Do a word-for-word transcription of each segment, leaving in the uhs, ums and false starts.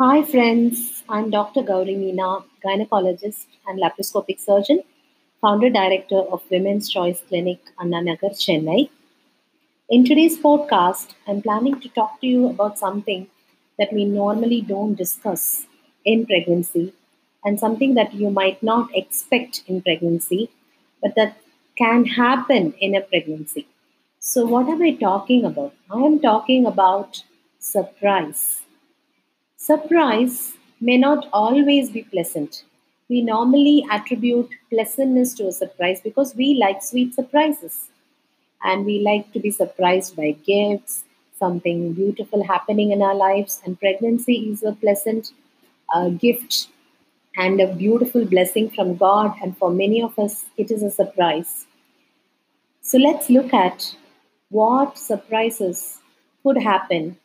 Hi friends, I'm Doctor Gauri Meena, gynecologist and laparoscopic surgeon, founder director of Women's Choice Clinic, Anna Nagar Chennai. In today's podcast, I'm planning to talk to you about something that we normally don't discuss in pregnancy and something that you might not expect in pregnancy, but that can happen in a pregnancy. So what am I talking about? I am talking about surprise. Surprise may not always be pleasant. We normally attribute pleasantness to a surprise because we like sweet surprises. And we like to be surprised by gifts, something beautiful happening in our lives. And pregnancy is a pleasant uh, gift and a beautiful blessing from God. And for many of us, it is a surprise. So let's look at what surprises could happen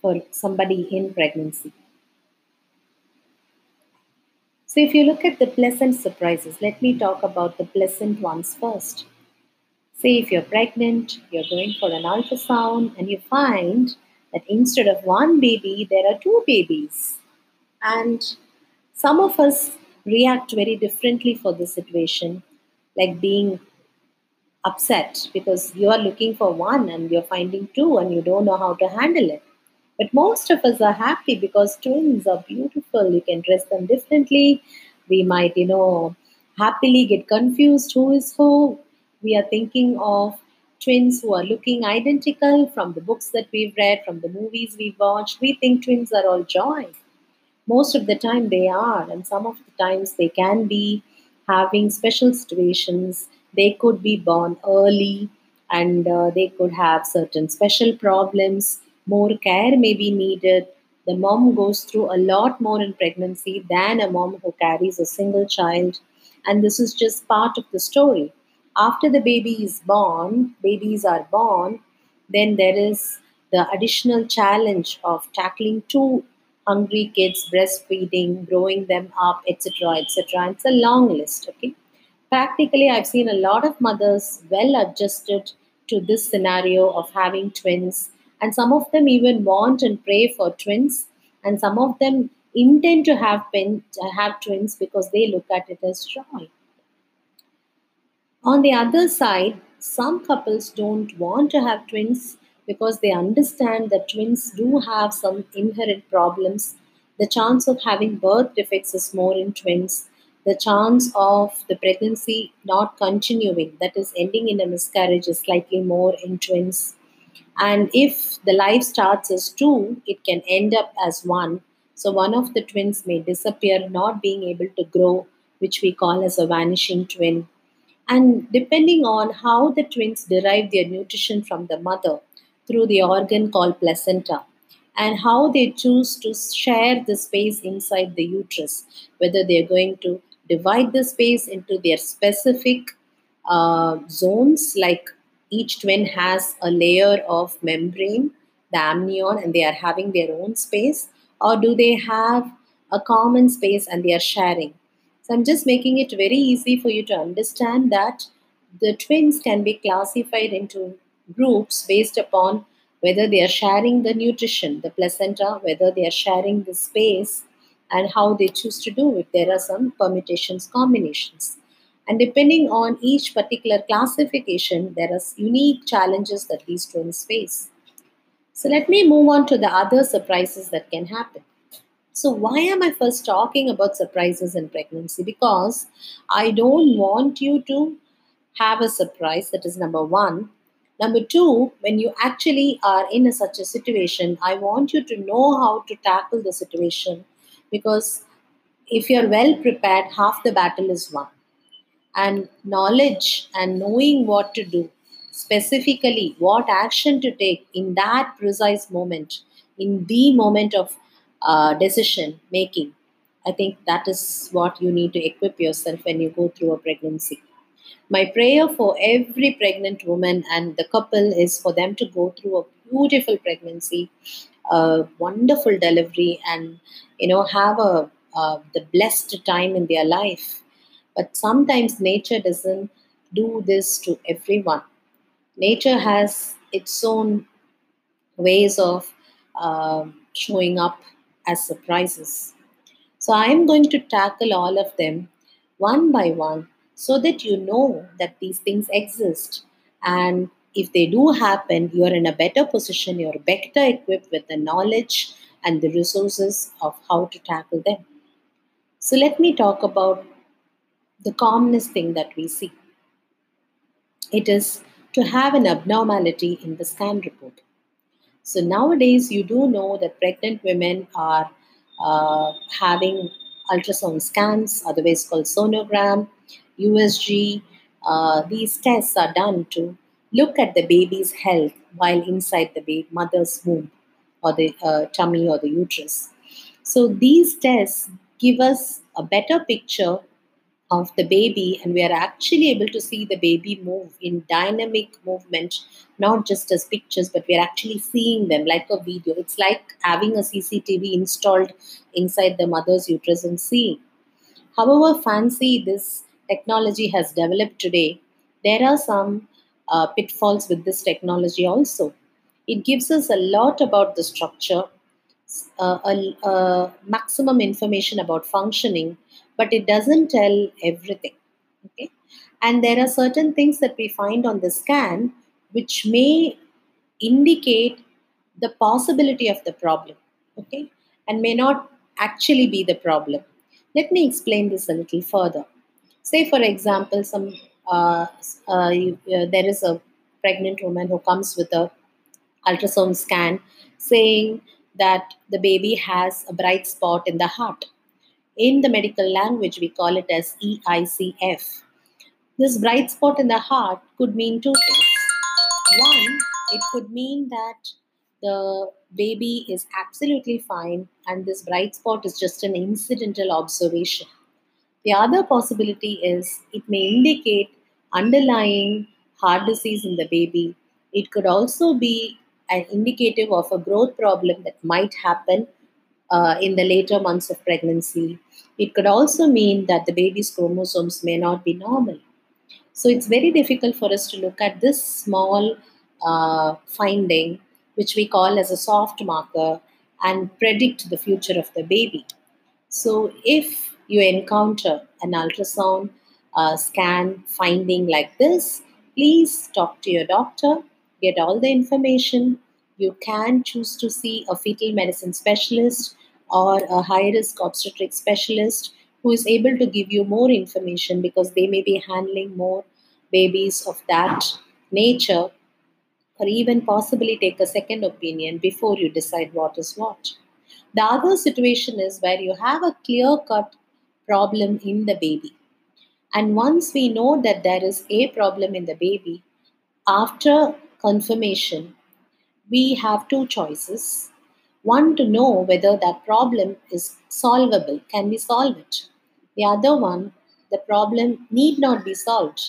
for somebody in pregnancy. So if you look at the pleasant surprises, let me talk about the pleasant ones first. Say if you're pregnant, you're going for an ultrasound and you find that instead of one baby, there are two babies. And some of us react very differently for this situation, like being upset because you are looking for one and you're finding two and you don't know how to handle it. But most of us are happy because twins are beautiful. You can dress them differently. We might, you know, happily get confused who is who. We are thinking of twins who are looking identical from the books that we've read, from the movies we've watched. We think twins are all joy. Most of the time they are, and some of the times they can be having special situations. They could be born early and uh, they could have certain special problems. More care may be needed. The mom goes through a lot more in pregnancy than a mom who carries a single child. And this is just part of the story. After the baby is born, babies are born, then there is the additional challenge of tackling two hungry kids, breastfeeding, growing them up, et cetera, et cetera. It's a long list, okay? Practically, I've seen a lot of mothers well adjusted to this scenario of having twins. And some of them even want and pray for twins. And some of them intend to have, pin, to have twins because they look at it as joy. On the other side, some couples don't want to have twins because they understand that twins do have some inherent problems. The chance of having birth defects is more in twins. The chance of the pregnancy not continuing, that is ending in a miscarriage, is slightly more in twins. And if the life starts as two, it can end up as one. So one of the twins may disappear, not being able to grow, which we call as a vanishing twin. And depending on how the twins derive their nutrition from the mother through the organ called placenta, and how they choose to share the space inside the uterus, whether they're going to divide the space into their specific uh, zones, like each twin has a layer of membrane, the amnion, and they are having their own space, or do they have a common space and they are sharing? So I'm just making it very easy for you to understand that the twins can be classified into groups based upon whether they are sharing the nutrition, the placenta, whether they are sharing the space, and how they choose to do it. There are some permutations, combinations. And depending on each particular classification, there are unique challenges that these twins face. So let me move on to the other surprises that can happen. So why am I first talking about surprises in pregnancy? Because I don't want you to have a surprise. That is number one. Number two, when you actually are in a, such a situation, I want you to know how to tackle the situation, because if you're well prepared, half the battle is won. And knowledge and knowing what to do, specifically what action to take in that precise moment, in the moment of uh, decision making, I think that is what you need to equip yourself when you go through a pregnancy. My prayer for every pregnant woman and the couple is for them to go through a beautiful pregnancy, a wonderful delivery, and you know have a uh, the blessed time in their life. But sometimes nature doesn't do this to everyone. Nature has its own ways of uh, showing up as surprises. So I am going to tackle all of them one by one so that you know that these things exist. And if they do happen, you are in a better position, you are better equipped with the knowledge and the resources of how to tackle them. So let me talk about the commonest thing that we see. It is to have an abnormality in the scan report. So nowadays, you do know that pregnant women are uh, having ultrasound scans, otherwise called sonogram, U S G. Uh, these tests are done to look at the baby's health while inside the mother's womb or the uh, tummy or the uterus. So these tests give us a better picture of the baby, and we are actually able to see the baby move in dynamic movement, not just as pictures, but we are actually seeing them like a video. It's like having a C C T V installed inside the mother's uterus and seeing. However fancy this technology has developed today, there are some uh, pitfalls with this technology also. It gives us a lot about the structure, uh, a, a maximum information about functioning, but it doesn't tell everything. Okay? And there are certain things that we find on the scan which may indicate the possibility of the problem, okay, and may not actually be the problem. Let me explain this a little further. Say, for example, some uh, uh, you, uh, there is a pregnant woman who comes with an ultrasound scan saying that the baby has a bright spot in the heart. In the medical language, we call it as E I C F. This bright spot in the heart could mean two things. One, it could mean that the baby is absolutely fine and this bright spot is just an incidental observation. The other possibility is it may indicate underlying heart disease in the baby. It could also be an indicative of a growth problem that might happen uh, in the later months of pregnancy. It could also mean that the baby's chromosomes may not be normal. So it's very difficult for us to look at this small uh, finding, which we call as a soft marker, and predict the future of the baby. So if you encounter an ultrasound uh, scan finding like this, please talk to your doctor, get all the information. You can choose to see a fetal medicine specialist or a high-risk obstetric specialist who is able to give you more information, because they may be handling more babies of that nature, or even possibly take a second opinion before you decide what is what. The other situation is where you have a clear-cut problem in the baby. And once we know that there is a problem in the baby, after confirmation, we have two choices. One, to know whether that problem is solvable, can we solve it? The other one, the problem need not be solved.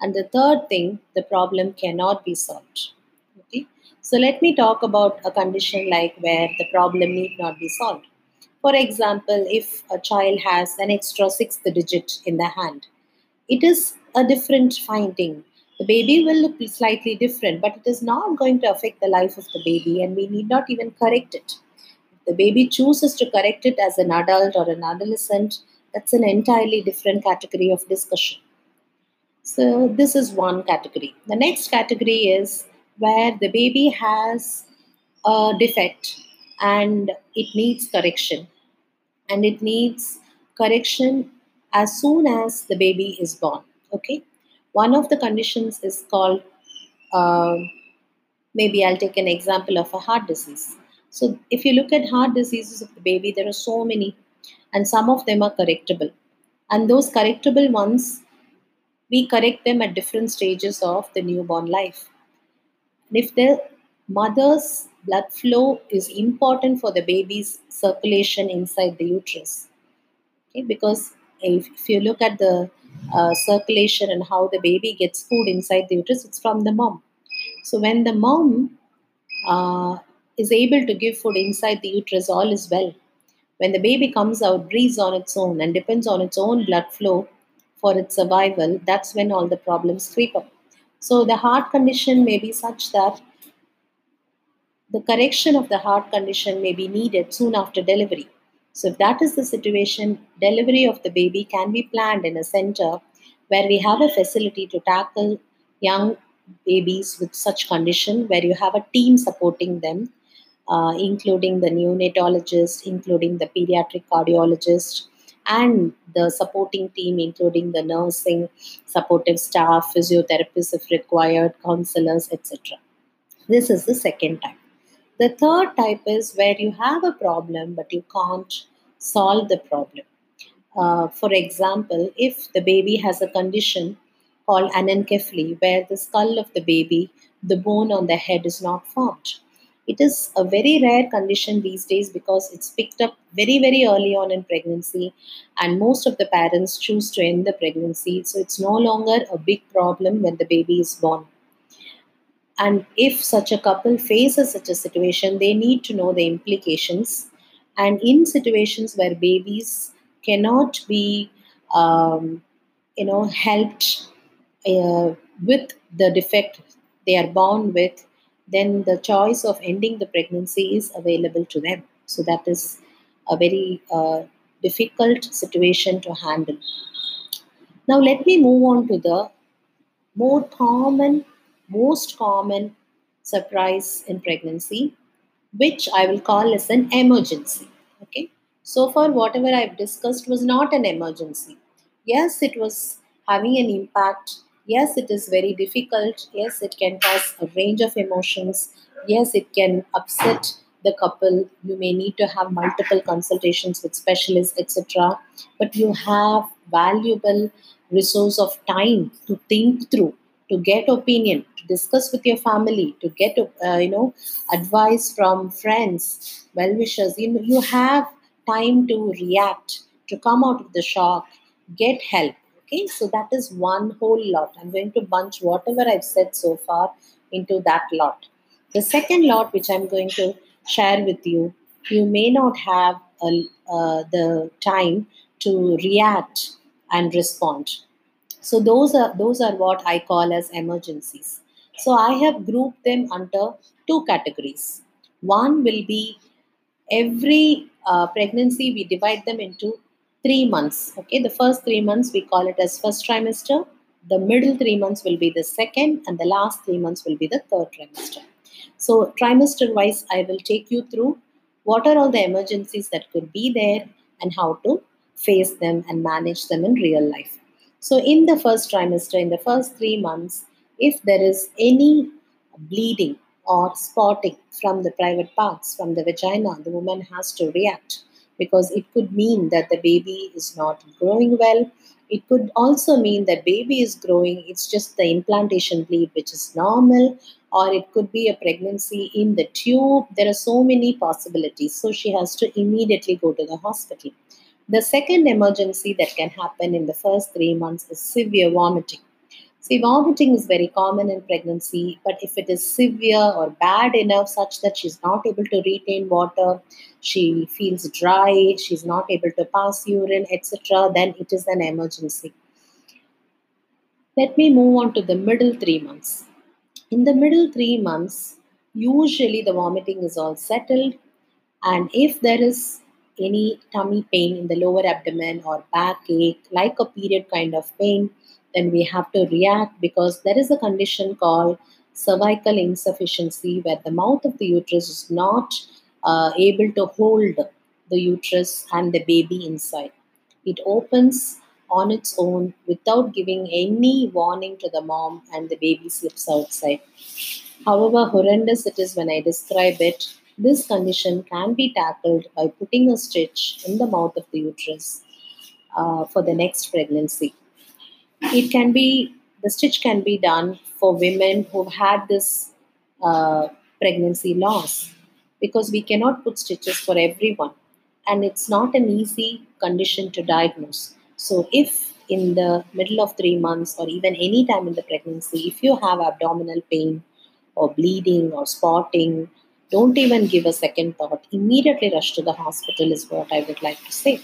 And the third thing, the problem cannot be solved. Okay? So let me talk about a condition like where the problem need not be solved. For example, if a child has an extra sixth digit in the hand, it is a different finding. The baby will look slightly different, but it is not going to affect the life of the baby, and we need not even correct it. If the baby chooses to correct it as an adult or an adolescent, that's an entirely different category of discussion. So this is one category. The next category is where the baby has a defect and it needs correction. And it needs correction as soon as the baby is born, okay? One of the conditions is called, uh, maybe I'll take an example of a heart disease. So if you look at heart diseases of the baby, there are so many, and some of them are correctable. And those correctable ones, we correct them at different stages of the newborn life. And if the mother's blood flow is important for the baby's circulation inside the uterus, okay? Because if, if you look at the Uh, circulation and how the baby gets food inside the uterus, it's from the mom. So when the mom uh, is able to give food inside the uterus, all is well. When the baby comes out, breathes on its own and depends on its own blood flow for its survival, that's when all the problems creep up. So the heart condition may be such that the correction of the heart condition may be needed soon after delivery. So if that is the situation, delivery of the baby can be planned in a center where we have a facility to tackle young babies with such condition, where you have a team supporting them, uh, including the neonatologist, including the pediatric cardiologist, and the supporting team, including the nursing, supportive staff, physiotherapists if required, counselors, et cetera. This is the second type. The third type is where you have a problem, but you can't solve the problem. Uh, for example, if the baby has a condition called anencephaly, where the skull of the baby, the bone on the head is not formed. It is a very rare condition these days because it's picked up very, very early on in pregnancy, and most of the parents choose to end the pregnancy. So it's no longer a big problem when the baby is born. And if such a couple faces such a situation, they need to know the implications. And in situations where babies cannot be um, you know, helped uh, with the defect they are born with, then the choice of ending the pregnancy is available to them. So that is a very uh, difficult situation to handle. Now let me move on to the more common, most common surprise in pregnancy, which I will call as an emergency. Okay. So far, whatever I've discussed was not an emergency. Yes, it was having an impact. Yes, it is very difficult. Yes, it can cause a range of emotions. Yes, it can upset the couple. You may need to have multiple consultations with specialists, et cetera. But you have valuable resource of time to think through, to get opinion, to discuss with your family, to get uh, you know advice from friends, well-wishers. You know, you have time to react, to come out of the shock, get help. Okay, so that is one whole lot. I'm going to bunch whatever I've said so far into that lot. The second lot, which I'm going to share with you, you may not have a, uh, the time to react and respond. So those are, those are what I call as emergencies. So I have grouped them under two categories. One will be every uh, pregnancy, we divide them into three months. Okay, the first three months we call it as first trimester. The middle three months will be the second, and the last three months will be the third trimester. So trimester wise, I will take you through what are all the emergencies that could be there and how to face them and manage them in real life. So in the first trimester, in the first three months, if there is any bleeding or spotting from the private parts, from the vagina, the woman has to react, because it could mean that the baby is not growing well. It could also mean that baby is growing, it's just the implantation bleed, which is normal, or it could be a pregnancy in the tube. There are so many possibilities. So she has to immediately go to the hospital. The second emergency that can happen in the first three months is severe vomiting. See, vomiting is very common in pregnancy, but if it is severe or bad enough such that she's not able to retain water, she feels dry, she's not able to pass urine, et cetera, then it is an emergency. Let me move on to the middle three months. In the middle three months, usually the vomiting is all settled, and if there is any tummy pain in the lower abdomen or backache, like a period kind of pain, then we have to react, because there is a condition called cervical insufficiency, where the mouth of the uterus is not uh, able to hold the uterus and the baby inside. It opens on its own without giving any warning to the mom, and the baby slips outside. However horrendous it is when I describe it, this condition can be tackled by putting a stitch in the mouth of the uterus uh, for the next pregnancy. It can be, the stitch can be done for women who've had this uh, pregnancy loss, because we cannot put stitches for everyone, and it's not an easy condition to diagnose. So if in the middle of three months or even any time in the pregnancy, if you have abdominal pain or bleeding or spotting, don't even give a second thought. Immediately rush to the hospital is what I would like to say.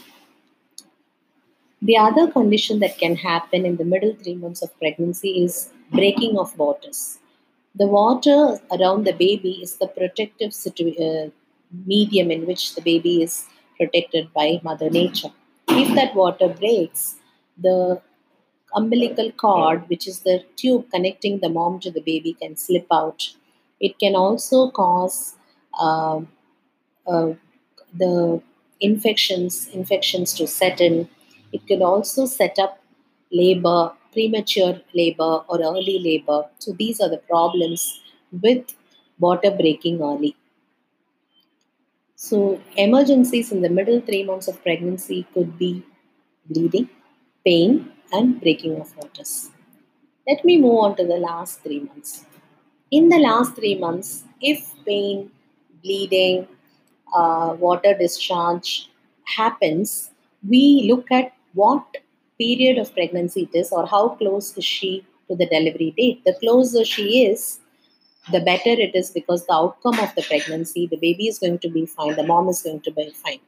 The other condition that can happen in the middle three months of pregnancy is breaking of waters. The water around the baby is the protective situ- uh, medium in which the baby is protected by Mother Nature. If that water breaks, the umbilical cord, which is the tube connecting the mom to the baby, can slip out. It can also cause uh, uh, the infections, infections to set in. It can also set up labor, premature labor or early labor. So these are the problems with water breaking early. So emergencies in the middle three months of pregnancy could be bleeding, pain, and breaking of waters. Let me move on to the last three months. In the last three months, if pain, bleeding, uh, water discharge happens, we look at what period of pregnancy it is or how close is she to the delivery date. The closer she is, the better it is because the outcome of the pregnancy, the baby is going to be fine, the mom is going to be fine.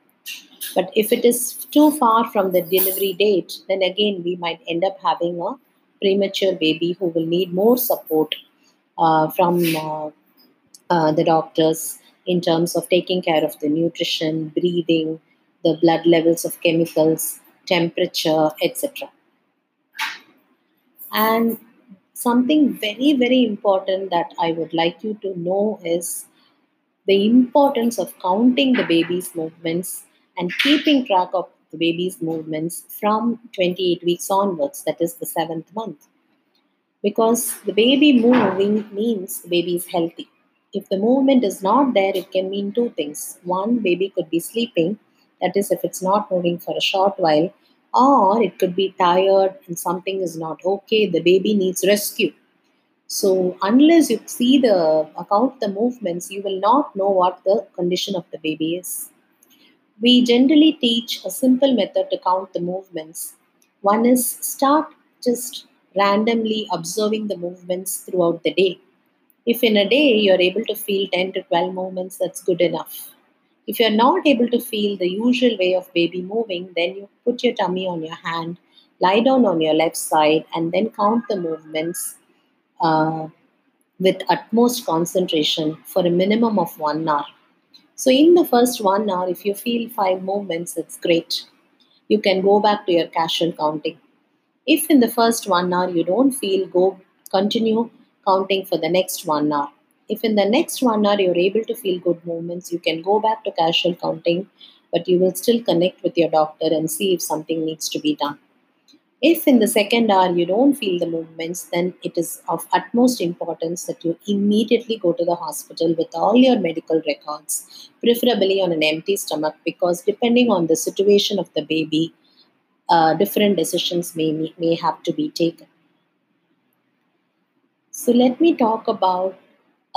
But if it is too far from the delivery date, then again we might end up having a premature baby who will need more support uh, from uh, uh, the doctors in terms of taking care of the nutrition, breathing, the blood levels of chemicals, temperature, et cetera. And something very, very important that I would like you to know is the importance of counting the baby's movements and keeping track of the baby's movements from twenty-eight weeks onwards, that is the seventh month. Because the baby moving means the baby is healthy. If the movement is not there, it can mean two things. One, baby could be sleeping, that is if it's not moving for a short while, or it could be tired and something is not okay, the baby needs rescue. So unless you see the account the movements, you will not know what the condition of the baby is. We generally teach a simple method to count the movements. One is start just randomly observing the movements throughout the day. If in a day you're able to feel ten to twelve movements, that's good enough. If you're not able to feel the usual way of baby moving, then you put your tummy on your hand, lie down on your left side, and then count the movements uh, with utmost concentration for a minimum of one hour. So in the first one hour, if you feel five movements, it's great. You can go back to your casual counting. If in the first one hour you don't feel, go continue counting for the next one hour. If in the next one hour you're able to feel good movements, you can go back to casual counting, but you will still connect with your doctor and see if something needs to be done. If in the second hour you don't feel the movements, then it is of utmost importance that you immediately go to the hospital with all your medical records, preferably on an empty stomach, because depending on the situation of the baby, uh, different decisions may, may have to be taken. So let me talk about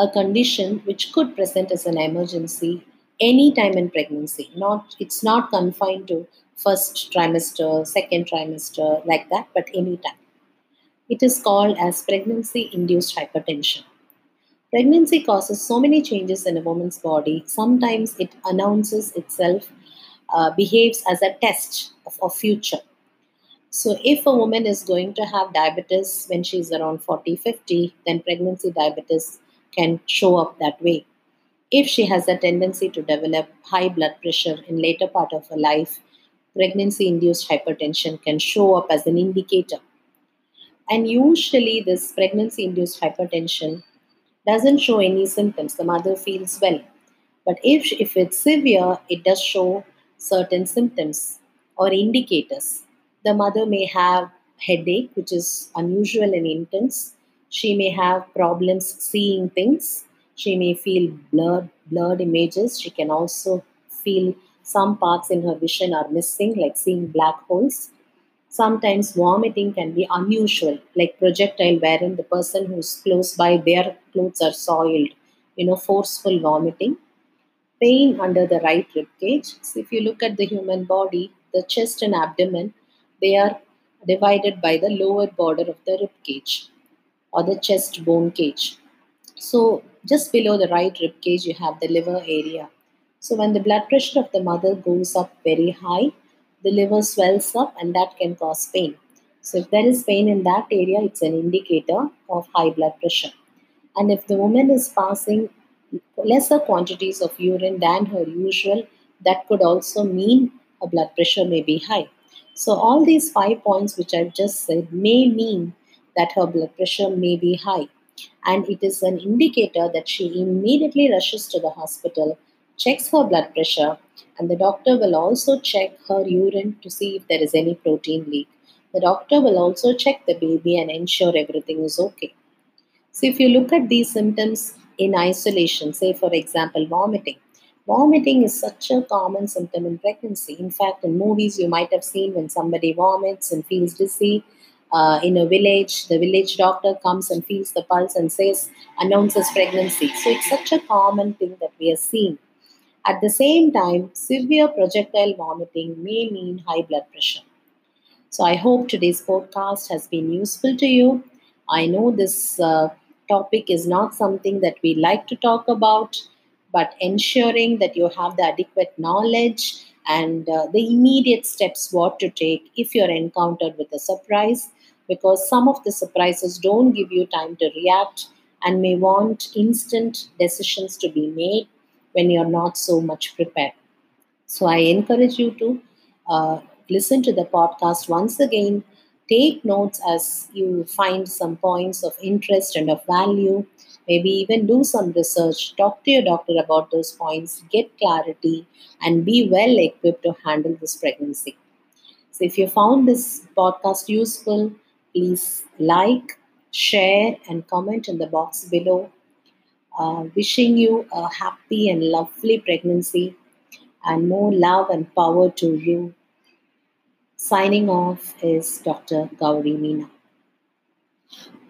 a condition which could present as an emergency any time in pregnancy. Not, it's not confined to first trimester, second trimester, like that, but any time. It is called as pregnancy-induced hypertension. Pregnancy causes so many changes in a woman's body. Sometimes it announces itself, uh, behaves as a test of, of future. So if a woman is going to have diabetes when she's around forty, fifty, then pregnancy diabetes can show up that way. If she has a tendency to develop high blood pressure in later part of her life, pregnancy-induced hypertension can show up as an indicator. And usually this pregnancy-induced hypertension doesn't show any symptoms. The mother feels well. But if, if it's severe, it does show certain symptoms or indicators. The mother may have headache, which is unusual and intense. She may have problems seeing things. She may feel blurred, blurred images. She can also feel some parts in her vision are missing, like seeing black holes. Sometimes vomiting can be unusual, like projectile, wherein the person who's close by, their clothes are soiled, you know, forceful vomiting. Pain under the right rib cage. So if you look at the human body, the chest and abdomen, they are divided by the lower border of the rib cage, or the chest bone cage. So just below the right rib cage, you have the liver area. So when the blood pressure of the mother goes up very high, the liver swells up and that can cause pain. So if there is pain in that area, it's an indicator of high blood pressure. And if the woman is passing lesser quantities of urine than her usual, that could also mean her blood pressure may be high. So all these five points which I've just said may mean that her blood pressure may be high. And it is an indicator that she immediately rushes to the hospital, checks her blood pressure, and the doctor will also check her urine to see if there is any protein leak. The doctor will also check the baby and ensure everything is okay. So if you look at these symptoms in isolation, say for example vomiting. Vomiting is such a common symptom in pregnancy. In fact, in movies you might have seen when somebody vomits and feels dizzy. Uh, in a village, the village doctor comes and feels the pulse and says, announces pregnancy. So it's such a common thing that we are seeing. At the same time, severe projectile vomiting may mean high blood pressure. So I hope today's podcast has been useful to you. I know this uh, topic is not something that we like to talk about, but ensuring that you have the adequate knowledge and uh, the immediate steps what to take if you're encountered with a surprise, because some of the surprises don't give you time to react and may want instant decisions to be made when you're not so much prepared. So I encourage you to uh, listen to the podcast once again. Take notes as you find some points of interest and of value. Maybe even do some research. Talk to your doctor about those points. Get clarity and be well equipped to handle this pregnancy. So if you found this podcast useful, please like, share and comment in the box below. Uh, wishing you a happy and lovely pregnancy and more love and power to you. Signing off is Doctor Gauri Meena.